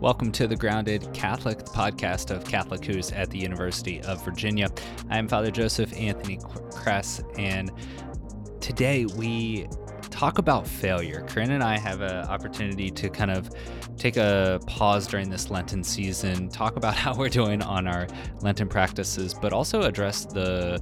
Welcome to the Grounded Catholic Podcast of Catholic Who's at the University of Virginia. I am Father Joseph Anthony Kress, and today we talk about failure. Corinne and I have an opportunity to kind of take a pause during this Lenten season, talk about how we're doing on our Lenten practices, but also address the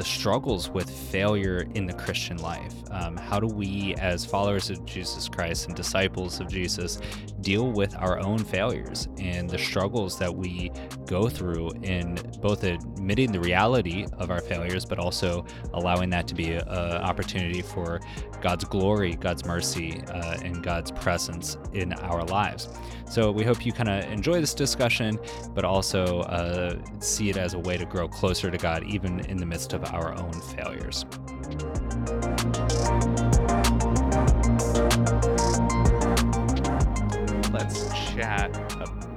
struggles with failure in the Christian life. How do we, as followers of Jesus Christ and disciples of Jesus, deal with our own failures and the struggles that we go through in both admitting the reality of our failures, but also allowing that to be an opportunity for God's glory, God's mercy, and God's presence in our lives. So we hope you kind of enjoy this discussion, but also see it as a way to grow closer to God, even in the midst of our own failures. Let's chat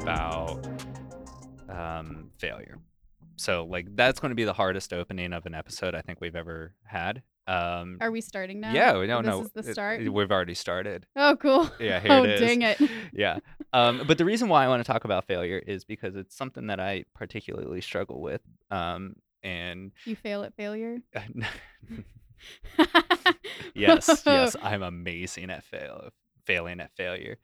about failure. So, that's going to be the hardest opening of an episode I think we've ever had. Are we starting now? Yeah, we don't know. This is the start? We've already started. Oh, cool. Yeah, here it is. Oh, dang it. Yeah. But the reason why I want to talk about failure is because it's something that I particularly struggle with. And you fail at failure? Yes, I'm amazing at failing at failure.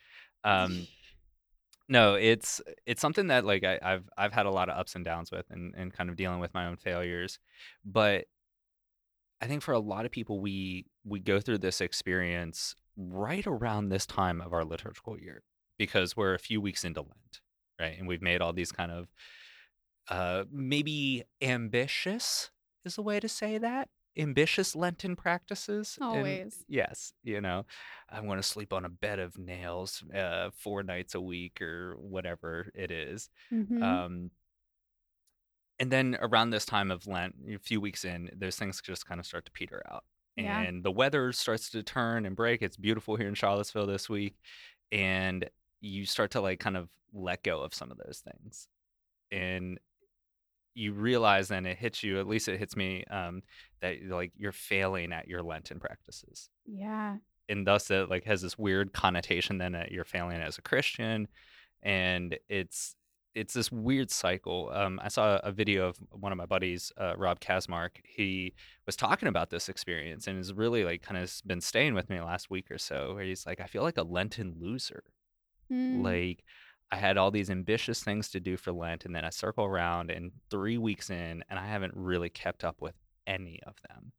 No, it's something that I've had a lot of ups and downs with, and kind of dealing with my own failures. But I think for a lot of people, we go through this experience right around this time of our liturgical year, because we're a few weeks into Lent, right? And we've made all these kind of maybe ambitious is the way to say that. Ambitious Lenten practices. Always. And, yes. I'm going to sleep on a bed of nails 4 nights a week or whatever it is. Mm-hmm. And then around this time of Lent, a few weeks in, those things just kind of start to peter out. Yeah. And the weather starts to turn and break. It's beautiful here in Charlottesville this week. And you start to kind of let go of some of those things. And you realize then it hits you, at least it hits me, that you're failing at your Lenten practices. Yeah. And thus it has this weird connotation then that you're failing as a Christian. And it's this weird cycle. I saw a video of one of my buddies, Rob Kazmark. He was talking about this experience and has really kind of been staying with me last week or so, where he's I feel like a Lenten loser. Mm. I had all these ambitious things to do for Lent, and then I circle around and 3 weeks in, and I haven't really kept up with any of them.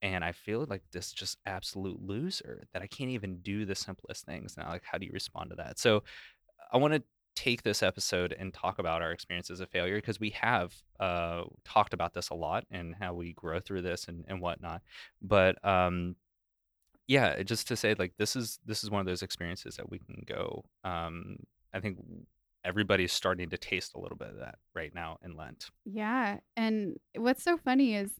And I feel like this just absolute loser, that I can't even do the simplest things now. How do you respond to that? So I want to take this episode and talk about our experiences of failure, because we have talked about this a lot and how we grow through this and whatnot. But yeah, just to say this is one of those experiences that we can go I think everybody's starting to taste a little bit of that right now in Lent. Yeah. And what's so funny is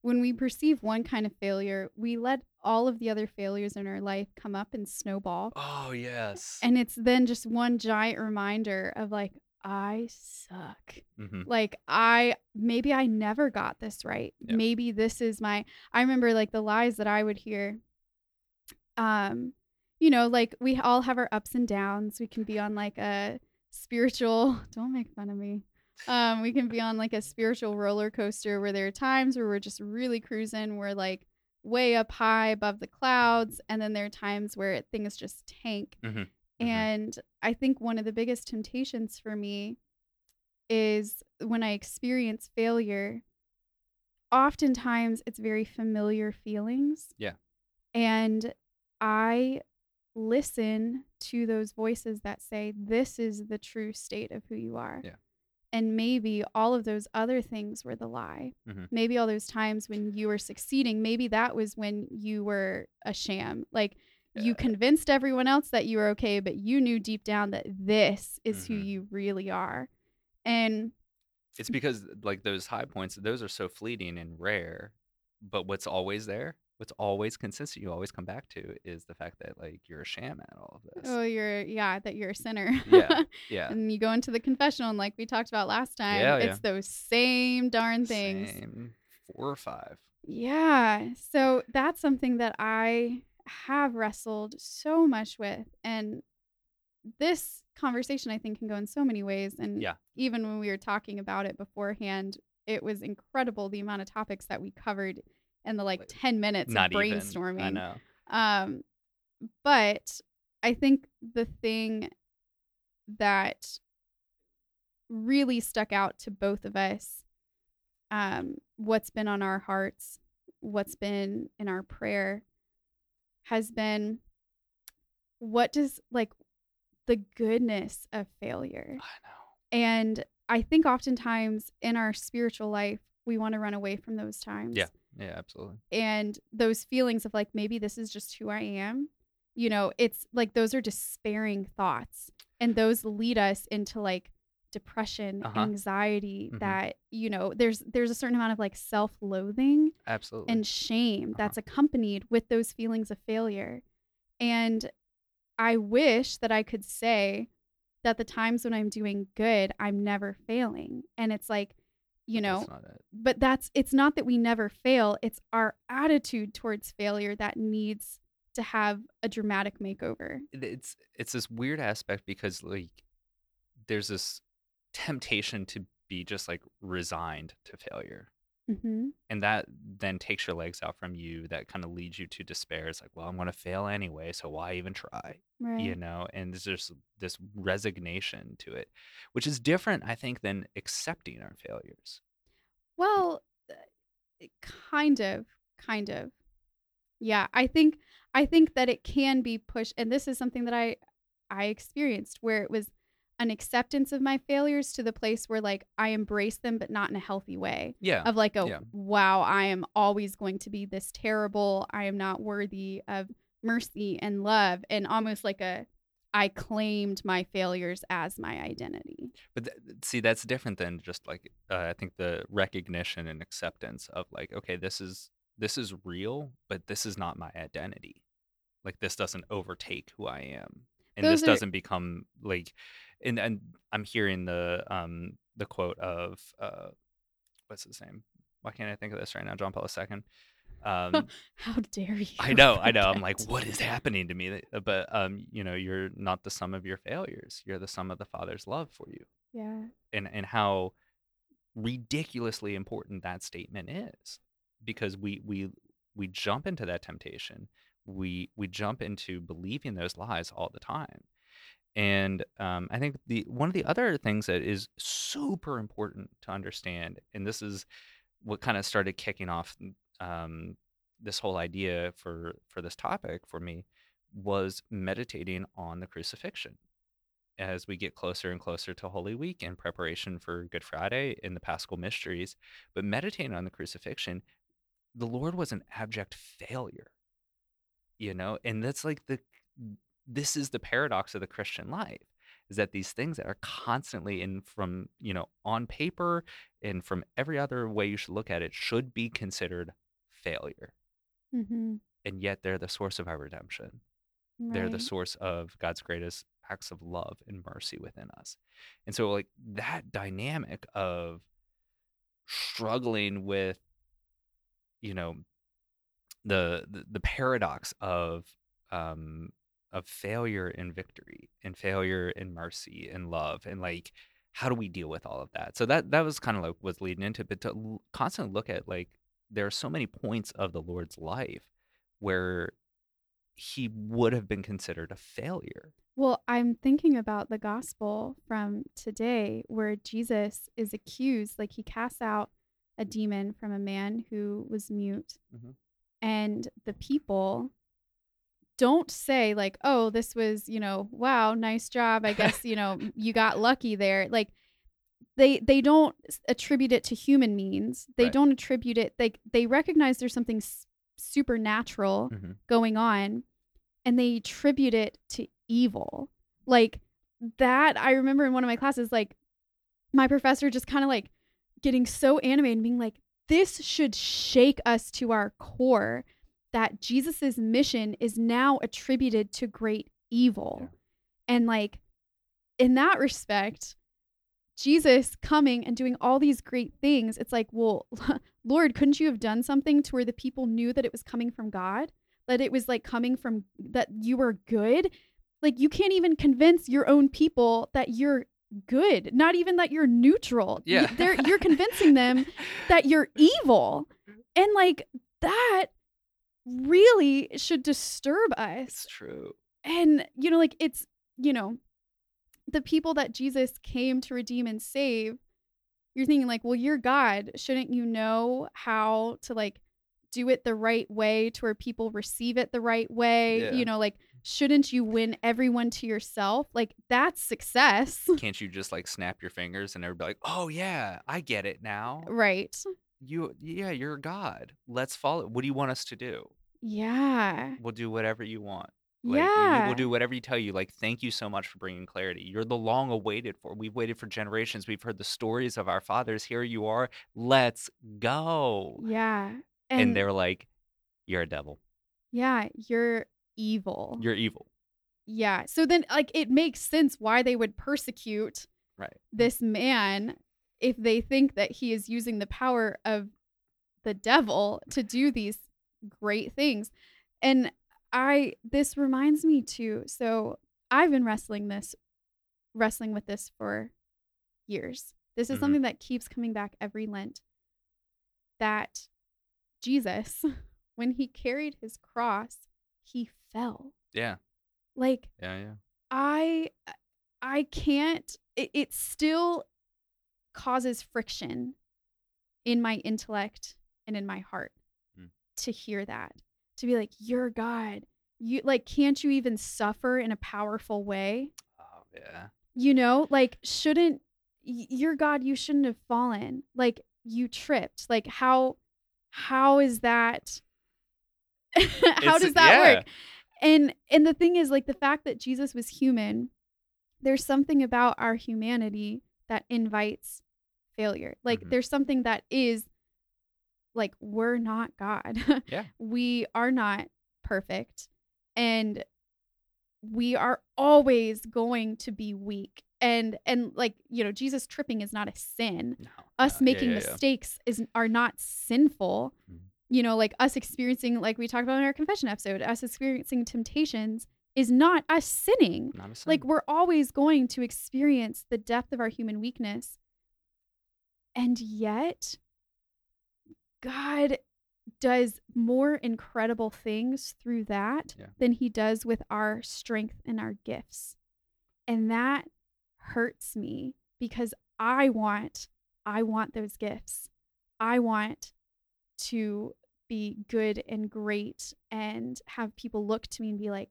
when we perceive one kind of failure, we let all of the other failures in our life come up and snowball. Oh, yes. And it's then just one giant reminder of I suck. Mm-hmm. Maybe I never got this right. Yep. Maybe this is I remember the lies that I would hear. We all have our ups and downs. We can be on a spiritual, don't make fun of me. We can be on a spiritual roller coaster where there are times where we're just really cruising. We're way up high above the clouds. And then there are times where things just tank. Mm-hmm. And I think one of the biggest temptations for me is when I experience failure, oftentimes it's very familiar feelings. Yeah. And I listen to those voices that say, this is the true state of who you are. Yeah. And maybe all of those other things were the lie. Mm-hmm. Maybe all those times when you were succeeding, maybe that was when you were a sham. You convinced everyone else that you were okay, but you knew deep down that this is who you really are. And it's because those high points, those are so fleeting and rare, but what's always there, what's always consistent, you always come back to, is the fact that you're a sham at all of this. Oh, that you're a sinner. Yeah. And you go into the confessional, and we talked about last time, it's those same darn things. Same 4 or 5. Yeah. So that's something that I have wrestled so much with. And this conversation, I think, can go in so many ways. And even when we were talking about it beforehand, it was incredible the amount of topics that we covered in the 10 minutes of brainstorming. I know. But I think the thing that really stuck out to both of us, what's been on our hearts, what's been in our prayer, has been, what does the goodness of failure? I know. And I think oftentimes in our spiritual life, we want to run away from those times. Yeah. Yeah, absolutely. And those feelings of maybe this is just who I am, it's those are despairing thoughts, and those lead us into depression, anxiety, mm-hmm. that, there's a certain amount of self-loathing, absolutely, and shame that's accompanied with those feelings of failure. And I wish that I could say that the times when I'm doing good, I'm never failing. And it's it's not that we never fail. It's our attitude towards failure that needs to have a dramatic makeover. It's this weird aspect because there's this temptation to be just resigned to failure. Mm-hmm. And that then takes your legs out from you. That kind of leads you to despair. It's well, I'm going to fail anyway, so why even try? Right. And there's just this resignation to it, which is different, I think, than accepting our failures. Well, kind of. Yeah, I think that it can be pushed. And this is something that I experienced, where it was an acceptance of my failures to the place where I embrace them, but not in a healthy way. Yeah. Of wow, I am always going to be this terrible. I am not worthy of mercy and love, and almost I claimed my failures as my identity. But see, that's different than just I think the recognition and acceptance of okay, this is real, but this is not my identity. This doesn't overtake who I am. And this doesn't become and I'm hearing the quote of what's his name? Why can't I think of this right now? John Paul II. How dare you? I know. I'm what is happening to me? But you're not the sum of your failures. You're the sum of the Father's love for you. Yeah. And how ridiculously important that statement is, because we jump into that temptation. We jump into believing those lies all the time. And I think one of the other things that is super important to understand, and this is what kind of started kicking off this whole idea for this topic for me, was meditating on the crucifixion. As we get closer and closer to Holy Week in preparation for Good Friday and the Paschal Mysteries, but meditating on the crucifixion, the Lord was an abject failure. And that's this is the paradox of the Christian life, is that these things that are constantly in from, on paper and from every other way you should look at it, should be considered failure. Mm-hmm. And yet they're the source of our redemption. Right. They're the source of God's greatest acts of love and mercy within us. And so that dynamic of struggling with, the paradox of failure and victory, and failure and mercy and love, and how do we deal with all of that? So that was kind of what's leading into it, but to constantly look at there are so many points of the Lord's life where he would have been considered a failure. Well, I'm thinking about the gospel from today where Jesus is accused, he casts out a demon from a man who was mute. Mm-hmm. And the people don't say oh, this was, wow, nice job. I guess, you got lucky there. They don't attribute it to human means. They don't attribute it. They recognize there's something supernatural mm-hmm. going on, and they attribute it to evil. That I remember in one of my classes, my professor just kind of getting so animated and being this should shake us to our core, that Jesus's mission is now attributed to great evil. Yeah. And in that respect, Jesus coming and doing all these great things, it's well, Lord, couldn't you have done something to where the people knew that it was coming from God, that it was coming from, that you were good? Like, you can't even convince your own people that you're good, not even that you're neutral. Yeah. You're convincing them that you're evil. And like, that really should disturb us. It's true. And, you know, like, it's, you know, the people that Jesus came to redeem and save, you're thinking like, well, you're God. Shouldn't you know how to like do it the right way to where people receive it the right way? Yeah. You know, like, shouldn't you win everyone to yourself? Like, that's success. Can't you just like snap your fingers and everybody like, oh yeah, I get it now. Right. You're God. Let's follow. What do you want us to do? Yeah. We'll do whatever you want. Like, yeah. We'll do whatever you tell you. Like, thank you so much for bringing clarity. You're the long awaited for. We've waited for generations. We've heard the stories of our fathers. Here you are. Let's go. Yeah. And they're like, you're a devil. Yeah. You're evil. You're evil. Yeah. So then, like, it makes sense why they would persecute this man if they think that he is using the power of the devil to do these great things. And this reminds me too. So I've been wrestling with this for years. This is something that keeps coming back every Lent, that Jesus, when he carried his cross, he fell. Yeah. Like, yeah. I can't, it still causes friction in my intellect and in my heart to hear that, to be like, you're God. You like, can't you even suffer in a powerful way? Oh yeah. You know, like, shouldn't you're God, you shouldn't have fallen. Like, you tripped. Like, how is that? How does that work? And the thing is, like, the fact that Jesus was human, there's something about our humanity that invites failure. Like, there's something that is like, we're not God. Yeah. We are not perfect. And we are always going to be weak. And like, you know, Jesus tripping is not a sin. No. Us making mistakes are not sinful. You know, like, us experiencing, like we talked about in our confession episode, us experiencing temptations is not us sinning. Not a sin. Like, we're always going to experience the depth of our human weakness. And yet, God does more incredible things through that than he does with our strength and our gifts. And that hurts me, because I want those gifts. I want to be good and great and have people look to me and be like,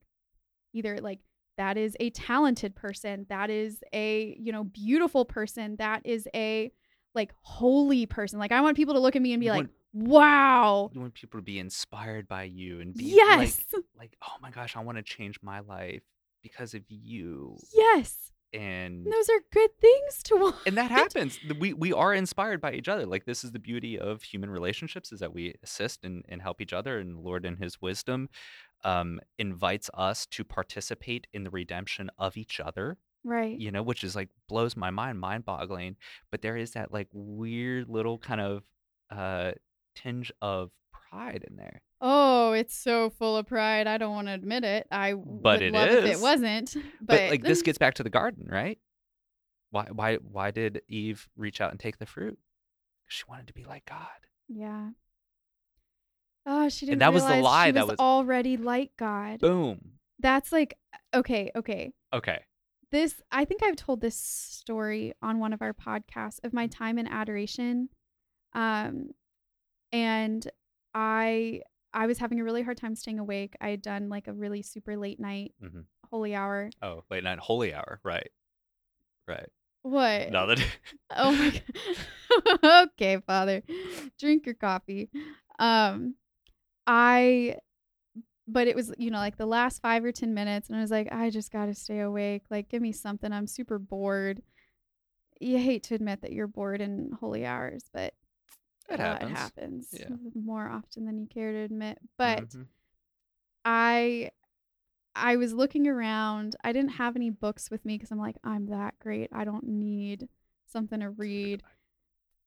either like, that is a talented person, that is a, you know, beautiful person, that is a like holy person. Like, I want people to look at me and be like, wow. You want people to be inspired by you and be like, oh my gosh, I want to change my life because of you. Yes. And those are good things to want. And that happens. We are inspired by each other. Like, this is the beauty of human relationships, is that we assist and help each other. And the Lord in his wisdom invites us to participate in the redemption of each other. Right. You know, which is like, blows my mind, mind-boggling. But there is that like weird little kind of tinge of pride in there. Oh, it's so full of pride. I don't want to admit it. If it wasn't. But like, this gets back to the garden, right? Why did Eve reach out and take the fruit? She wanted to be like God. Yeah. Oh, she didn't. And that was the lie. That was already like God. Boom. That's like, okay. This, I think I've told this story on one of our podcasts of my time in adoration. And I was having a really hard time staying awake. I had done like a really super late night holy hour. Oh, late night holy hour. Right. What? No, that... Oh my God. Okay, Father, drink your coffee. But it was, you know, like the last 5 or 10 minutes, and I was like, I just got to stay awake. Like, give me something. I'm super bored. You hate to admit that you're bored in holy hours, but it happens. Yeah. More often than you care to admit. But I was looking around. I didn't have any books with me because I'm like, I'm that great. I don't need something to read.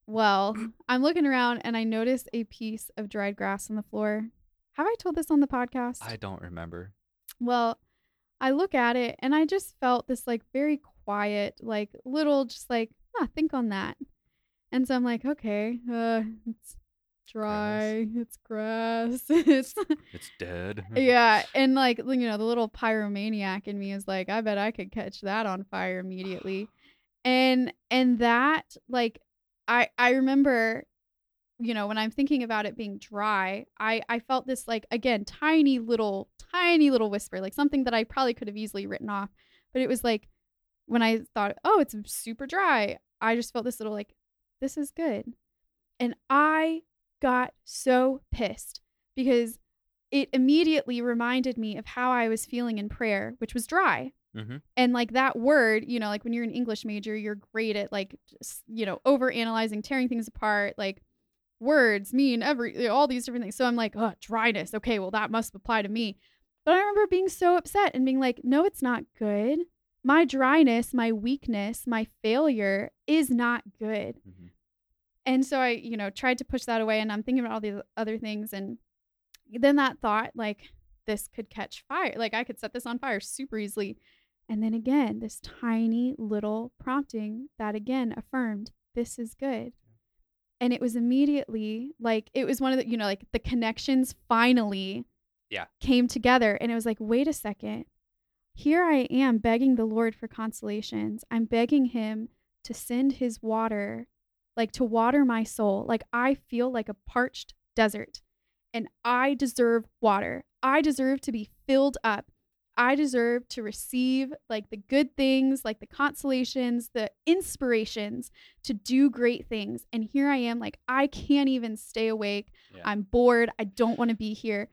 Well, I'm looking around and I noticed a piece of dried grass on the floor. Have I told this on the podcast? I don't remember. Well, I look at it and I just felt this like very quiet, like little, just like, think on that. And so I'm like, okay, it's dry, it's grass, it's dead. Yeah. And like, you know, the little pyromaniac in me is like, I bet I could catch that on fire immediately. And that, like, I remember, you know, when I'm thinking about it being dry, I felt this, like, again, tiny little whisper, like something that I probably could have easily written off. But it was like, when I thought, oh, it's super dry, I just felt this little, like, this is good. And I got so pissed because it immediately reminded me of how I was feeling in prayer, which was dry. Mm-hmm. And like that word, you know, like when you're an English major, you're great at like, just, you know, overanalyzing, tearing things apart, like words mean all these different things. So I'm like, oh, dryness. Okay, well, that must apply to me. But I remember being so upset and being like, no, it's not good. My dryness, my weakness, my failure is not good. Mm-hmm. And so I, you know, tried to push that away, and I'm thinking about all these other things. And then that thought, like, this could catch fire. Like, I could set this on fire super easily. And then again, this tiny little prompting that again affirmed, this is good. And it was immediately like, it was one of the, you know, like the connections finally came together. And it was like, wait a second. Here I am begging the Lord for consolations. I'm begging him to send his water, like to water my soul. Like I feel like a parched desert and I deserve water. I deserve to be filled up. I deserve to receive like the good things, like the consolations, the inspirations to do great things. And here I am, like, I can't even stay awake. Yeah. I'm bored. I don't want to be here.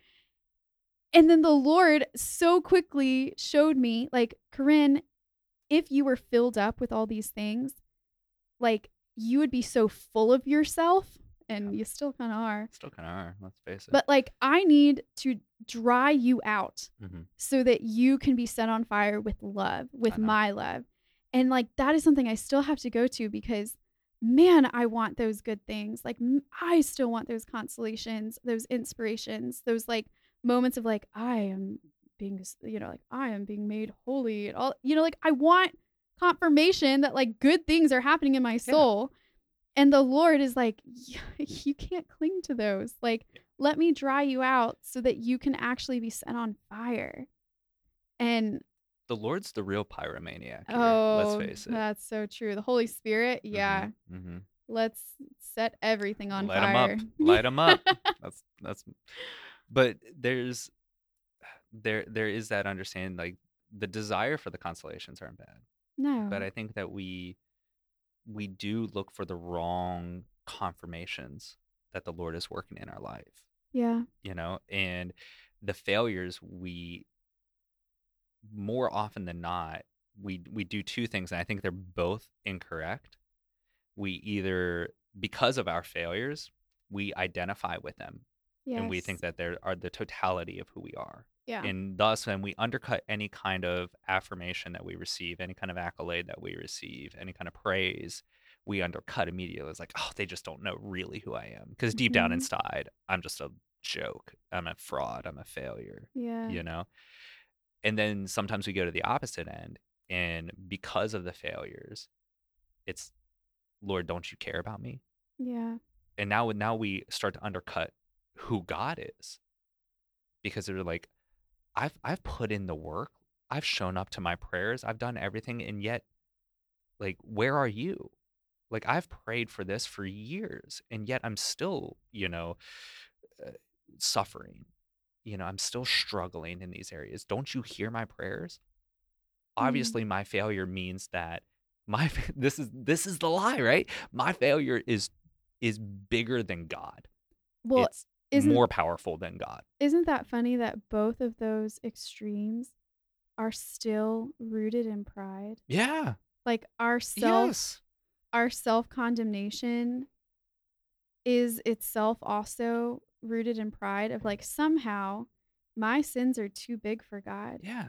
And then the Lord so quickly showed me, like, Corinne, if you were filled up with all these things, like, you would be so full of yourself. And you still kind of are. Still kind of are, let's face it. But, like, I need to dry you out so that you can be set on fire with love, with my love. And, like, that is something I still have to go to because, man, I want those good things. Like, I still want those consolations, those inspirations, those, like, moments of, like, I am being, you know, like, I am being made holy and all. You know, like, I want confirmation that, like, good things are happening in my soul. Yeah. And the Lord is like, you can't cling to those. Like, let me dry you out so that you can actually be set on fire. And the Lord's the real pyromaniac. Oh, let's face it. That's so true. The Holy Spirit. Yeah. Mm-hmm. Let's set everything on fire. Light them up. That's. But there is that understanding, like the desire for the consolations aren't bad. No. But I think that we do look for the wrong confirmations that the Lord is working in our life. Yeah. You know, and the failures, we more often than not, we do two things, and I think they're both incorrect. We either, because of our failures, we identify with them. Yes. And we think that they are the totality of who we are. Yeah. And thus, then we undercut any kind of affirmation that we receive, any kind of accolade that we receive, any kind of praise, we undercut immediately. It's like, oh, they just don't know really who I am. Because deep down inside, I'm just a joke. I'm a fraud. I'm a failure. Yeah. You know? And then sometimes we go to the opposite end. And because of the failures, it's, Lord, don't you care about me? Yeah. And now we start to undercut who God is. Because they're like, I've put in the work. I've shown up to my prayers. I've done everything. And yet, like, where are you? Like, I've prayed for this for years. And yet I'm still, you know, suffering. You know, I'm still struggling in these areas. Don't you hear my prayers? Mm-hmm. Obviously, my failure means that this is the lie, right? My failure is bigger than God. Well, it's more powerful than God. Isn't that funny that both of those extremes are still rooted in pride? Yeah. Like our self-condemnation is itself also rooted in pride of like, somehow my sins are too big for God. Yeah.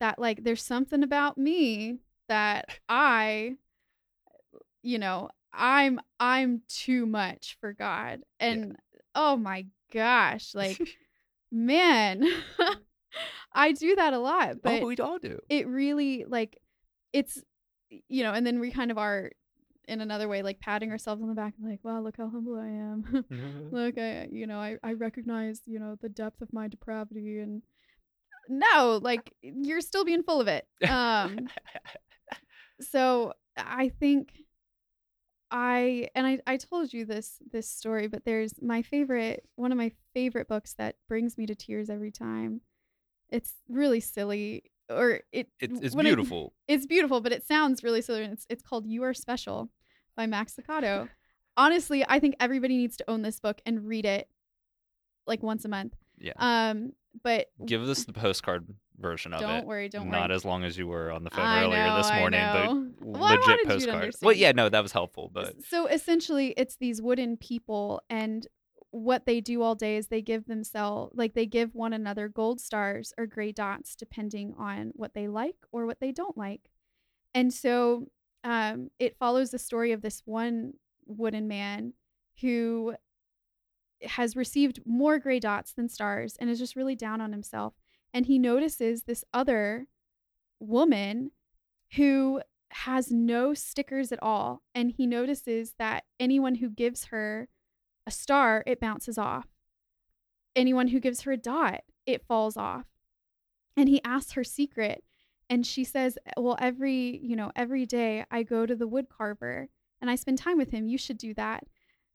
That like, there's something about me that I, you know, I'm too much for God. And oh my gosh, like, man, I do that a lot. But we all do. It really, like, it's, you know, and then we kind of are, in another way, like patting ourselves on the back, like, wow, look how humble I am. Mm-hmm. Look, I recognize, you know, the depth of my depravity. And no, like, you're still being full of it. So I think I told you this story, but there's one of my favorite books that brings me to tears every time. It's really silly, or it's beautiful. It's beautiful, but it sounds really silly. And it's called You Are Special by Max Lucado. Honestly, I think everybody needs to own this book and read it like once a month. Yeah. But give us the postcard version of it. Don't worry. Not as long as you were on the phone earlier this morning, but legit postcard. Well, yeah, no, that was helpful. But so essentially, it's these wooden people, and what they do all day is they give one another gold stars or gray dots, depending on what they like or what they don't like. And so it follows the story of this one wooden man who has received more gray dots than stars and is just really down on himself. And he notices this other woman who has no stickers at all. And he notices that anyone who gives her a star, it bounces off. Anyone who gives her a dot, it falls off. And he asks her secret. And she says, well, every day I go to the wood carver and I spend time with him. You should do that.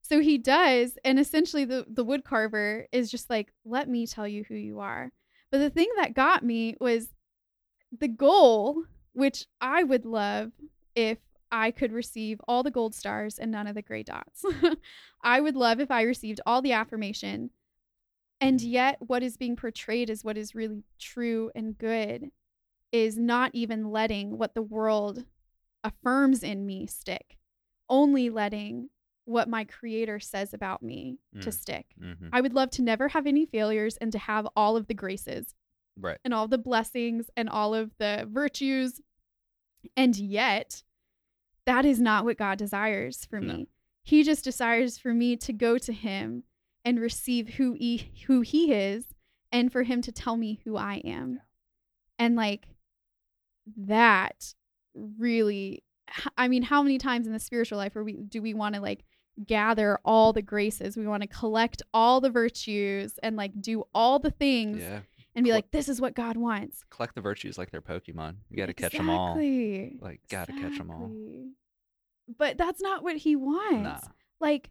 So he does, and essentially the wood carver is just like, let me tell you who you are. But the thing that got me was the goal, which I would love if I could receive all the gold stars and none of the gray dots. I would love if I received all the affirmation. And yet what is being portrayed as what is really true and good is not even letting what the world affirms in me stick, only letting what my creator says about me to stick. Mm-hmm. I would love to never have any failures and to have all of the graces, right, and all the blessings and all of the virtues. And yet that is not what God desires for me. He just desires for me to go to him and receive who he is, and for him to tell me who I am. Yeah. And like that really, I mean, how many times in the spiritual life do we want to like gather all the graces? We want to collect all the virtues and like do all the things, yeah, and be like, this is what God wants. Collect the virtues like they're Pokemon. You got to catch them all. Like, got to catch them all. But that's not what he wants. Nah. Like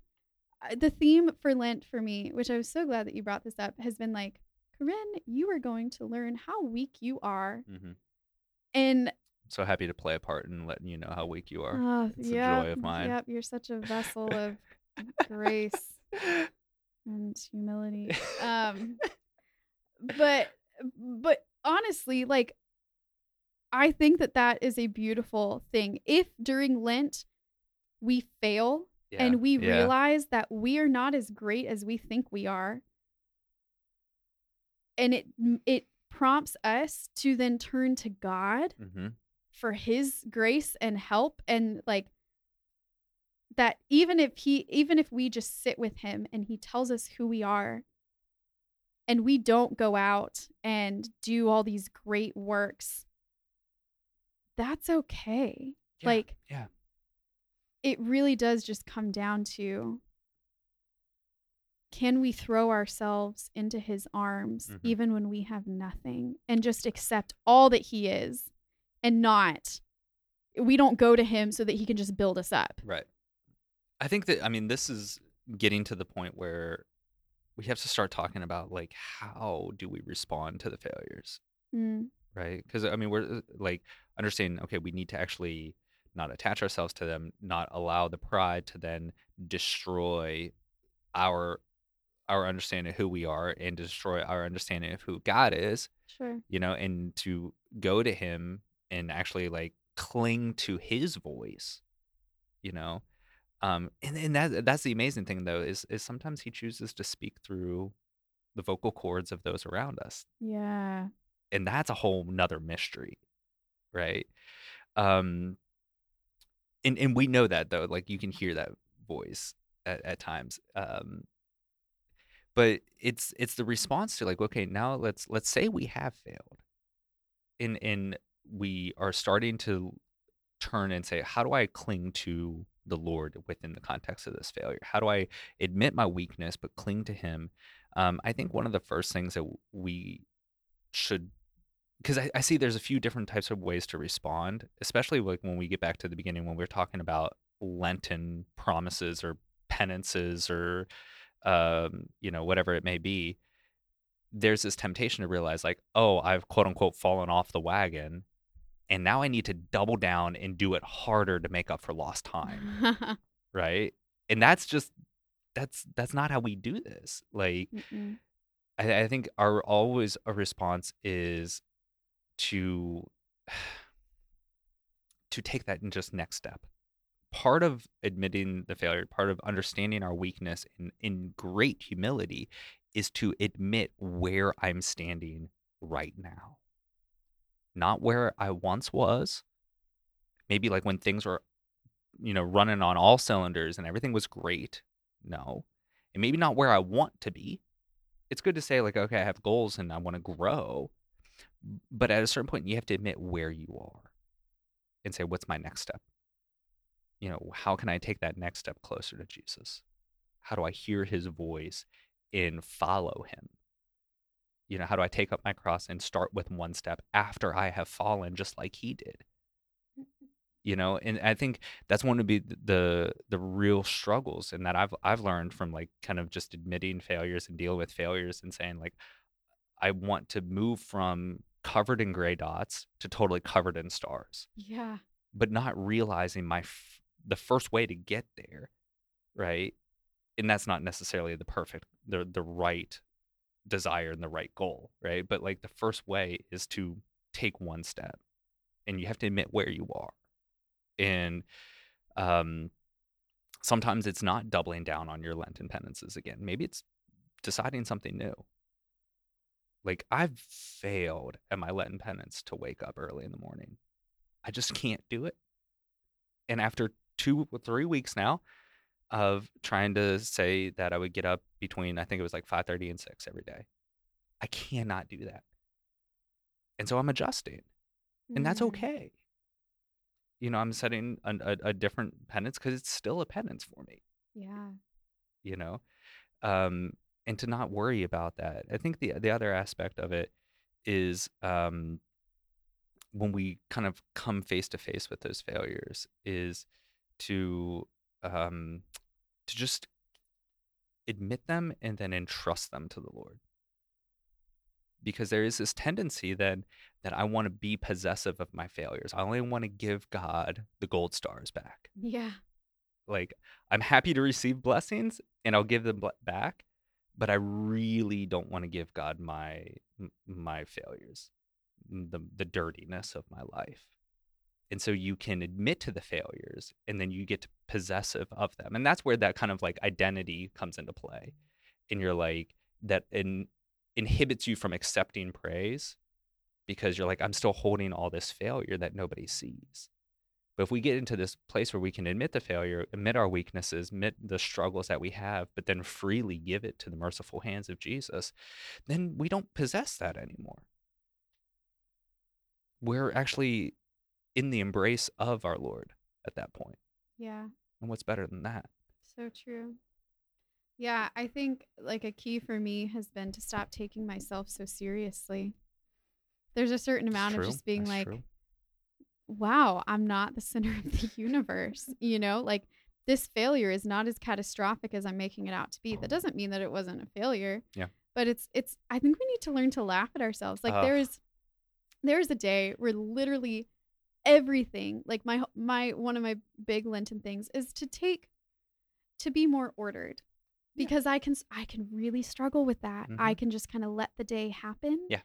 the theme for Lent for me, which I was so glad that you brought this up, has been like, Corinne, you are going to learn how weak you are. Mm-hmm. And so happy to play a part in letting you know how weak you are. It's a joy of mine. Yep, you're such a vessel of grace and humility. But honestly, like, I think that is a beautiful thing. If during Lent we fail, yeah, and we realize that we are not as great as we think we are, and it prompts us to then turn to God, mm-hmm, for his grace and help, and like that even if we just sit with him and he tells us who we are and we don't go out and do all these great works, that's okay. Yeah, like, yeah, it really does just come down to, can we throw ourselves into his arms, mm-hmm, even when we have nothing, and just accept all that he is? And we don't go to him so that he can just build us up. Right. I think that, I mean, this is getting to the point where we have to start talking about, like, how do we respond to the failures? Mm. Right? Because, I mean, we're like understanding, okay, we need to actually not attach ourselves to them, not allow the pride to then destroy our understanding of who we are and destroy our understanding of who God is. Sure. You know, and to go to him and actually like cling to his voice, you know, and that's the amazing thing though, is sometimes he chooses to speak through the vocal cords of those around us. Yeah. And that's a whole nother mystery, right? And we know that though, like you can hear that voice at times. But it's the response to like, okay, now let's say we have failed, and we are starting to turn and say, how do I cling to the Lord within the context of this failure? How do I admit my weakness but cling to Him? I think one of the first things that we should, because I see there's a few different types of ways to respond, especially like when we get back to the beginning when we're talking about Lenten promises or penances or whatever it may be. There's this temptation to realize like, oh, I've quote unquote fallen off the wagon, and now I need to double down and do it harder to make up for lost time. Right? And that's not how we do this. Like, I think our response is to take that in just next step. Part of admitting the failure, part of understanding our weakness in great humility is to admit where I'm standing right now. Not where I once was, maybe like when things were, running on all cylinders and everything was great. No. And maybe not where I want to be. It's good to say like, okay, I have goals and I want to grow. But at a certain point, you have to admit where you are and say, what's my next step? How can I take that next step closer to Jesus? How do I hear His voice and follow Him? How do I take up my cross and start with one step after I have fallen, just like He did? And I think that's one of the real struggles, and that I've learned from like kind of just admitting failures and dealing with failures and saying like, I want to move from covered in gray dots to totally covered in stars. Yeah. But not realizing the first way to get there, right? And that's not necessarily the perfect, the right desire and the right goal, right? But like the first way is to take one step, and you have to admit where you are. And sometimes it's not doubling down on your Lenten penances again. Maybe it's deciding something new. Like, I've failed at my Lenten penance to wake up early in the morning. I just can't do it. And after 2 or 3 weeks now of trying to say that I would get up between, I think it was like 5:30 and 6 every day, I cannot do that. And so I'm adjusting, and that's okay. I'm setting a different penance because it's still a penance for me. Yeah. And to not worry about that. I think the other aspect of it is when we kind of come face to face with those failures is to just admit them and then entrust them to the Lord. Because there is this tendency that I want to be possessive of my failures. I only want to give God the gold stars back. Yeah. Like, I'm happy to receive blessings and I'll give them back, but I really don't want to give God my failures, the dirtiness of my life. And so you can admit to the failures, and then you get possessive of them. And that's where that kind of like identity comes into play. And you're like, that inhibits you from accepting praise, because you're like, I'm still holding all this failure that nobody sees. But if we get into this place where we can admit the failure, admit our weaknesses, admit the struggles that we have, but then freely give it to the merciful hands of Jesus, then we don't possess that anymore. We're actually in the embrace of our Lord at that point. Yeah. And what's better than that? So true. Yeah, I think like a key for me has been to stop taking myself so seriously. There's a certain amount of just being like, wow, I'm not the center of the universe. Like, this failure is not as catastrophic as I'm making it out to be. That doesn't mean that it wasn't a failure. Yeah. But it's I think we need to learn to laugh at ourselves. Like, there is a day where literally everything, like my one of my big Lenten things is to be more ordered, because I can really struggle with that. Mm-hmm. I can just kind of let the day happen. Yeah.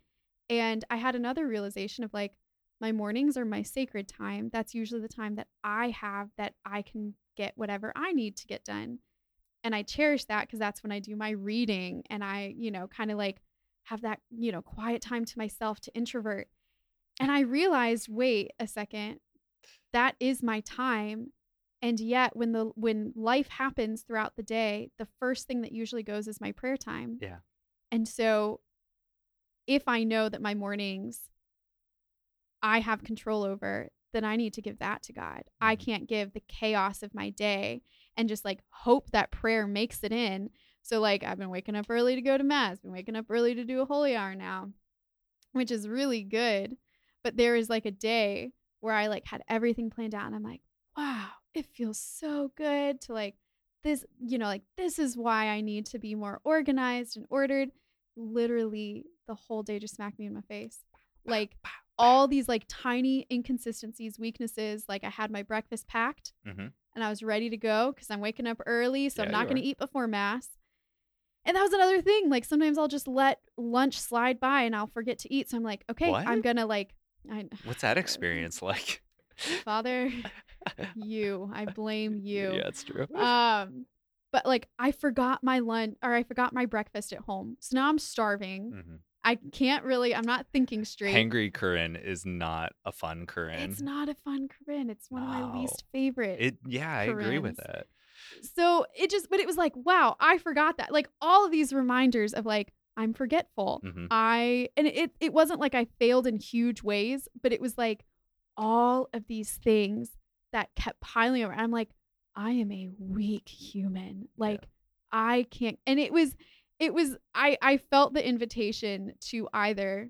And I had another realization of like, my mornings are my sacred time. That's usually the time that I have that I can get whatever I need to get done. And I cherish that, because that's when I do my reading, and I, kind of like have that, quiet time to myself, to introvert. And I realized, wait a second, that is my time. And yet when life happens throughout the day, the first thing that usually goes is my prayer time. Yeah. And so if I know that my mornings I have control over, then I need to give that to God. Mm-hmm. I can't give the chaos of my day and just like hope that prayer makes it in. So like I've been waking up early to go to mass, been waking up early to do a holy hour now, which is really good. But there is like a day where I like had everything planned out and I'm like, wow, it feels so good to like this, you know, like this is why I need to be more organized and ordered. Literally the whole day just smacked me in my face. Like all these like tiny inconsistencies, weaknesses, like I had my breakfast packed and I was ready to go because I'm waking up early. So I'm not going to eat before mass. And that was another thing. Like sometimes I'll just let lunch slide by and I'll forget to eat. So I'm like, okay, I'm going to like. What's that experience like? Father, I blame you. Yeah, it's true. But like I forgot my lunch or I forgot my breakfast at home. So now I'm starving. Mm-hmm. I can't really, I'm not thinking straight. Hangry Corinne is not a fun Corinne. It's not a fun Corinne. It's one of my least favorite. I agree with that. So it just, but it was like, wow, I forgot that. Like all of these reminders of like, I'm forgetful. Mm-hmm. And it wasn't like I failed in huge ways, but it was like all of these things that kept piling over. I'm like, I am a weak human. Like I can't. And I felt the invitation to either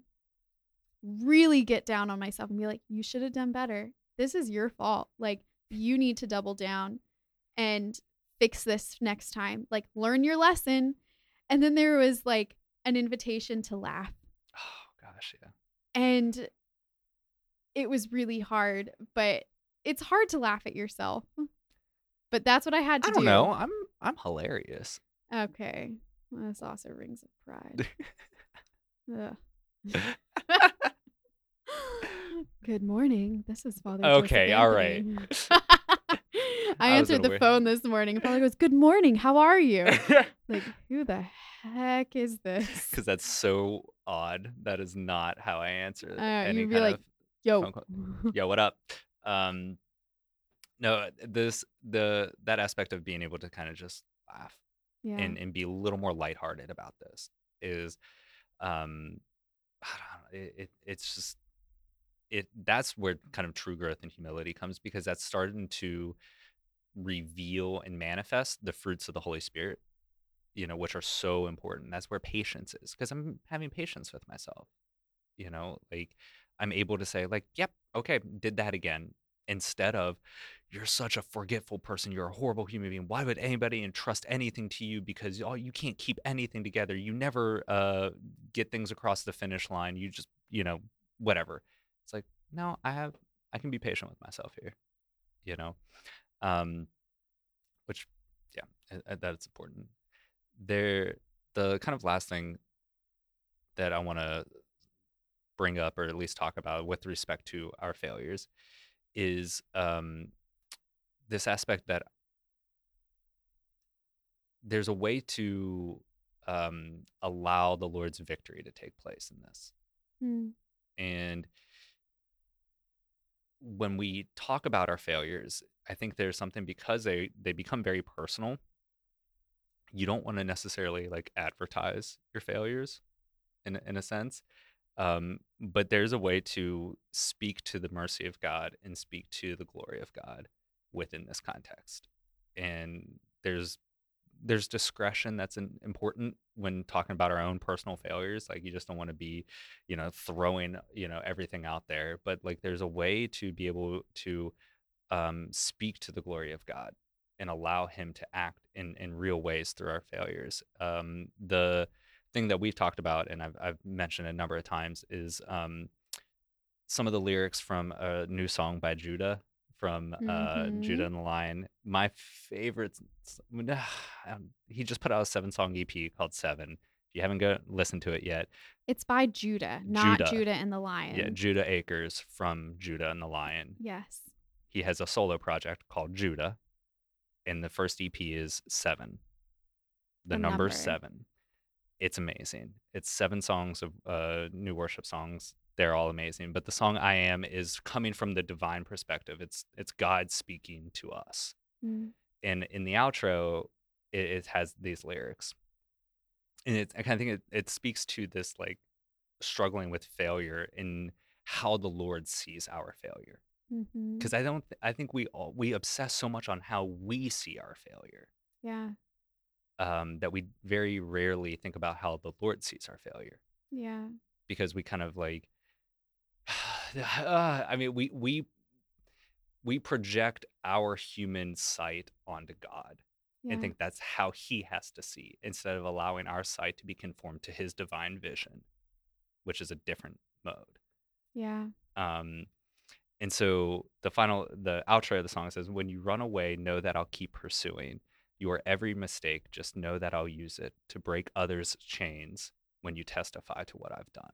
really get down on myself and be like, you should have done better. This is your fault. Like you need to double down and fix this next time. Like learn your lesson. And then there was like an invitation to laugh. Oh gosh, yeah. And it was really hard, but it's hard to laugh at yourself. But that's what I had to do. I don't know. I'm hilarious. Okay. Well, this also rings of pride. Ugh. Good morning. This is Father Joseph Anthony. Okay, all right. I answered the phone this morning. Father goes, "Good morning. How are you?" Like, who the heck is this? Because that's so odd. That is not how I answer. You'd be like, "Yo, what up?" No, that aspect of being able to kind of just laugh and be a little more lighthearted about this is, I don't know, it's just. That's where kind of true growth and humility comes, because that's starting to reveal and manifest the fruits of the Holy Spirit, you know, which are so important. That's where patience is, because I'm having patience with myself, you know, like I'm able to say like, yep, okay, did that again, instead of you're such a forgetful person. You're a horrible human being. Why would anybody entrust anything to you? Because you can't keep anything together. You never get things across the finish line. You just, you know, whatever. It's like, no, I can be patient with myself here, you know, which, yeah, that's important. The kind of last thing that I want to bring up, or at least talk about with respect to our failures, is this aspect that there's a way to allow the Lord's victory to take place in this. Mm. And when we talk about our failures, I think there's something, because they become very personal. You don't want to necessarily like advertise your failures in a sense. But there's a way to speak to the mercy of God and speak to the glory of God within this context. And there's discretion that's important when talking about our own personal failures. Like, you just don't want to be, you know, throwing, you know, everything out there, but like there's a way to be able to speak to the glory of God and allow him to act in real ways through our failures. The thing that we've talked about, and I've mentioned a number of times, is some of the lyrics from a new song by Judah, from Judah and the Lion. My favorite, he just put out a 7-song EP called Seven. If you haven't listened to it yet. It's by Judah, not Judah and the Lion. Yeah, Judah Akers from Judah and the Lion. Yes. He has a solo project called Judah, and the first EP is Seven. The number 7. It's amazing. It's 7 songs of new worship songs. They're all amazing. But the song I Am is coming from the divine perspective. It's God speaking to us Mm. And in the outro, it has these lyrics. And I kind of think it speaks to this, like, struggling with failure and how the Lord sees our failure. Because mm-hmm. I think we obsess so much on how we see our failure. Yeah. That we very rarely think about how the Lord sees our failure. Yeah. Because we kind of like, I mean, we project our human sight onto God. Yeah. And think that's how he has to see, instead of allowing our sight to be conformed to his divine vision, which is a different mode. Yeah. And so the outro of the song says, when you run away, know that I'll keep pursuing your every mistake. Just know that I'll use it to break others' chains when you testify to what I've done.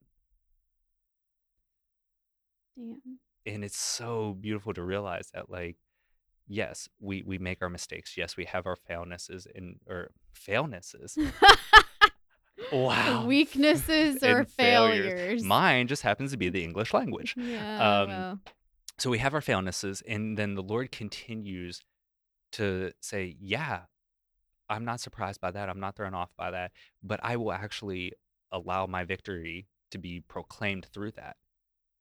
Damn. And it's so beautiful to realize that, like, yes, we make our mistakes. Yes, we have our failnesses. Wow. Weaknesses or failures. Mine just happens to be the English language. Yeah, so we have our failnesses, and then the Lord continues to say, yeah, I'm not surprised by that. I'm not thrown off by that, but I will actually allow my victory to be proclaimed through that.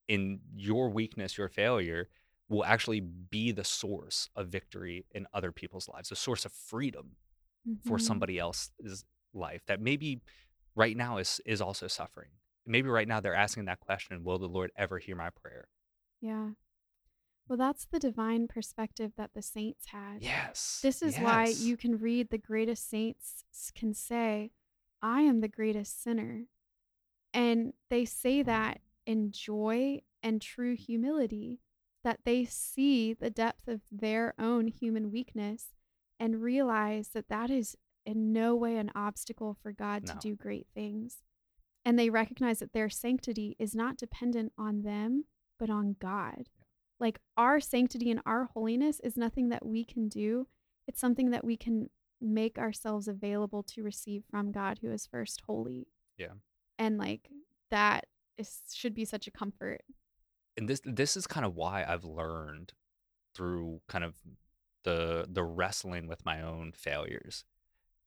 In your weakness, your failure will actually be the source of victory in other people's lives, the source of freedom mm-hmm. for somebody else's life that maybe right now is also suffering. Maybe right now they're asking that question, will the Lord ever hear my prayer? Yeah. Well, that's the divine perspective that the saints had. Yes. This is why you can read the greatest saints can say, I am the greatest sinner. And they say that in joy and true humility, that they see the depth of their own human weakness and realize that that is in no way an obstacle for God to do great things. And they recognize that their sanctity is not dependent on them, but on God. Like, our sanctity and our holiness is nothing that we can do. It's something that we can make ourselves available to receive from God, who is first holy. Yeah. And like, that should be such a comfort. And this is kind of why I've learned through kind of the wrestling with my own failures,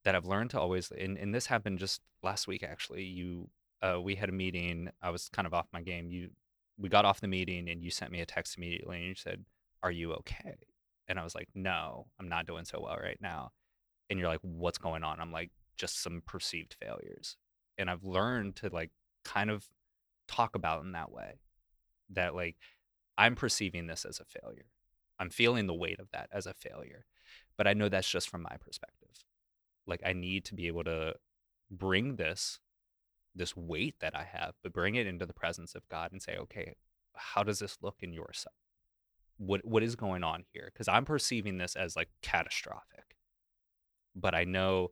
that I've learned to always, and this happened just last week, actually. We had a meeting. I was kind of off my game. We got off the meeting and you sent me a text immediately and you said, are you okay? And I was like, no, I'm not doing so well right now. And you're like, what's going on? I'm like, just some perceived failures. And I've learned to, like, kind of talk about in that way, that, like, I'm perceiving this as a failure. I'm feeling the weight of that as a failure, but I know that's just from my perspective. Like, I need to be able to bring this weight that I have, but bring it into the presence of God and say, okay, how does this look in your sight? What is going on here? Because I'm perceiving this as, like, catastrophic. But I know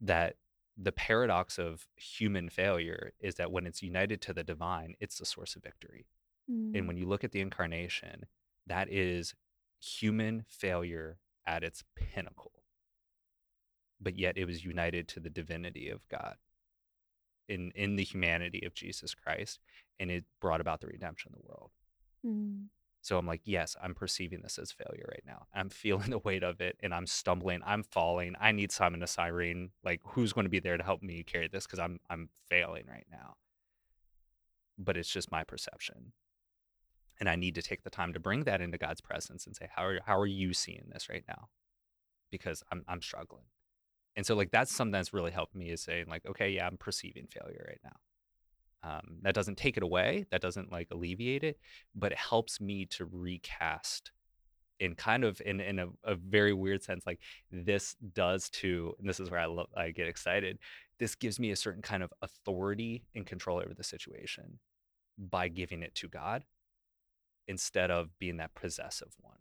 that the paradox of human failure is that when it's united to the divine, it's the source of victory. Mm. And when you look at the incarnation, that is human failure at its pinnacle. But yet it was united to the divinity of God. In the humanity of Jesus Christ, and it brought about the redemption of the world. Mm. So I'm like, yes, I'm perceiving this as failure right now. I'm feeling the weight of it, and I'm stumbling. I'm falling. I need Simon the Cyrene. Like, who's going to be there to help me carry this? Because I'm failing right now. But it's just my perception, and I need to take the time to bring that into God's presence and say, how are you seeing this right now? Because I'm struggling. And so, like, that's something that's really helped me, is saying, like, okay, yeah, I'm perceiving failure right now. That doesn't take it away. That doesn't, like, alleviate it, but it helps me to recast in kind of in a very weird sense. Like, this does too, and this is where I get excited. This gives me a certain kind of authority and control over the situation by giving it to God instead of being that possessive one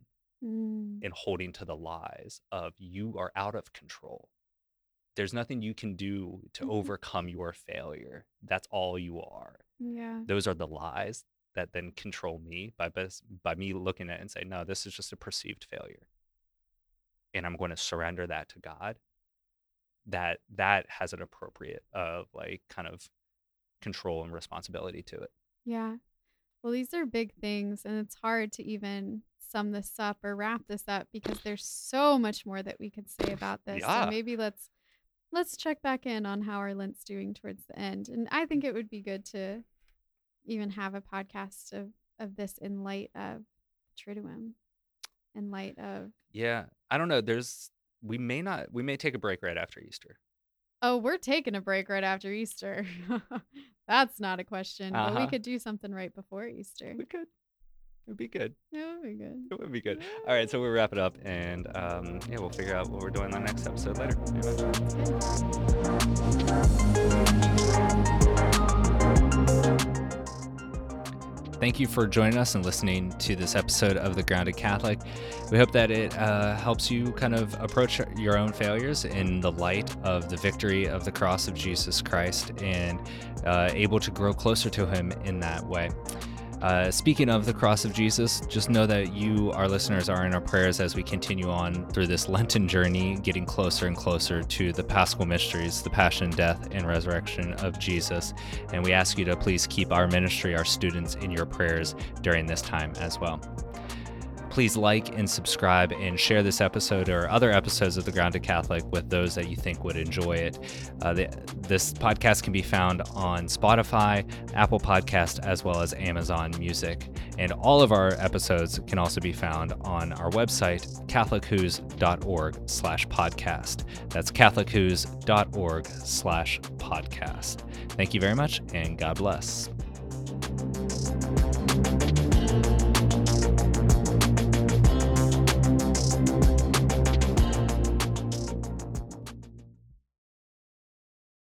and holding to the lies of, you are out of control. There's nothing you can do to overcome your failure. That's all you are. Yeah. Those are the lies that then control me by me looking at it and saying, no, this is just a perceived failure. And I'm going to surrender that to God. That has an appropriate like, kind of control and responsibility to it. Yeah. Well, these are big things, and it's hard to even sum this up or wrap this up, because there's so much more that we could say about this. Yeah. So maybe let's check back in on how our Lent's doing towards the end. And I think it would be good to even have a podcast of this in light of Triduum, in light of. Yeah. I don't know. We may take a break right after Easter. Oh, we're taking a break right after Easter. That's not a question. Uh-huh. But we could do something right before Easter. We could. It would be good. It would be good. All right, so we'll wrap it up, and we'll figure out what we're doing on the next episode later. Thank you for joining us and listening to this episode of The Grounded Catholic. We hope that it helps you kind of approach your own failures in the light of the victory of the cross of Jesus Christ, and able to grow closer to him in that way. Speaking of the cross of Jesus, just know that you, our listeners, are in our prayers as we continue on through this Lenten journey, getting closer and closer to the Paschal Mysteries, the Passion, Death, and Resurrection of Jesus. And we ask you to please keep our ministry, our students, in your prayers during this time as well. Please like and subscribe and share this episode or other episodes of The Grounded Catholic with those that you think would enjoy it. This podcast can be found on Spotify, Apple Podcast, as well as Amazon Music. And all of our episodes can also be found on our website, catholicwhos.org/podcast. That's catholicwhos.org/podcast. Thank you very much, and God bless.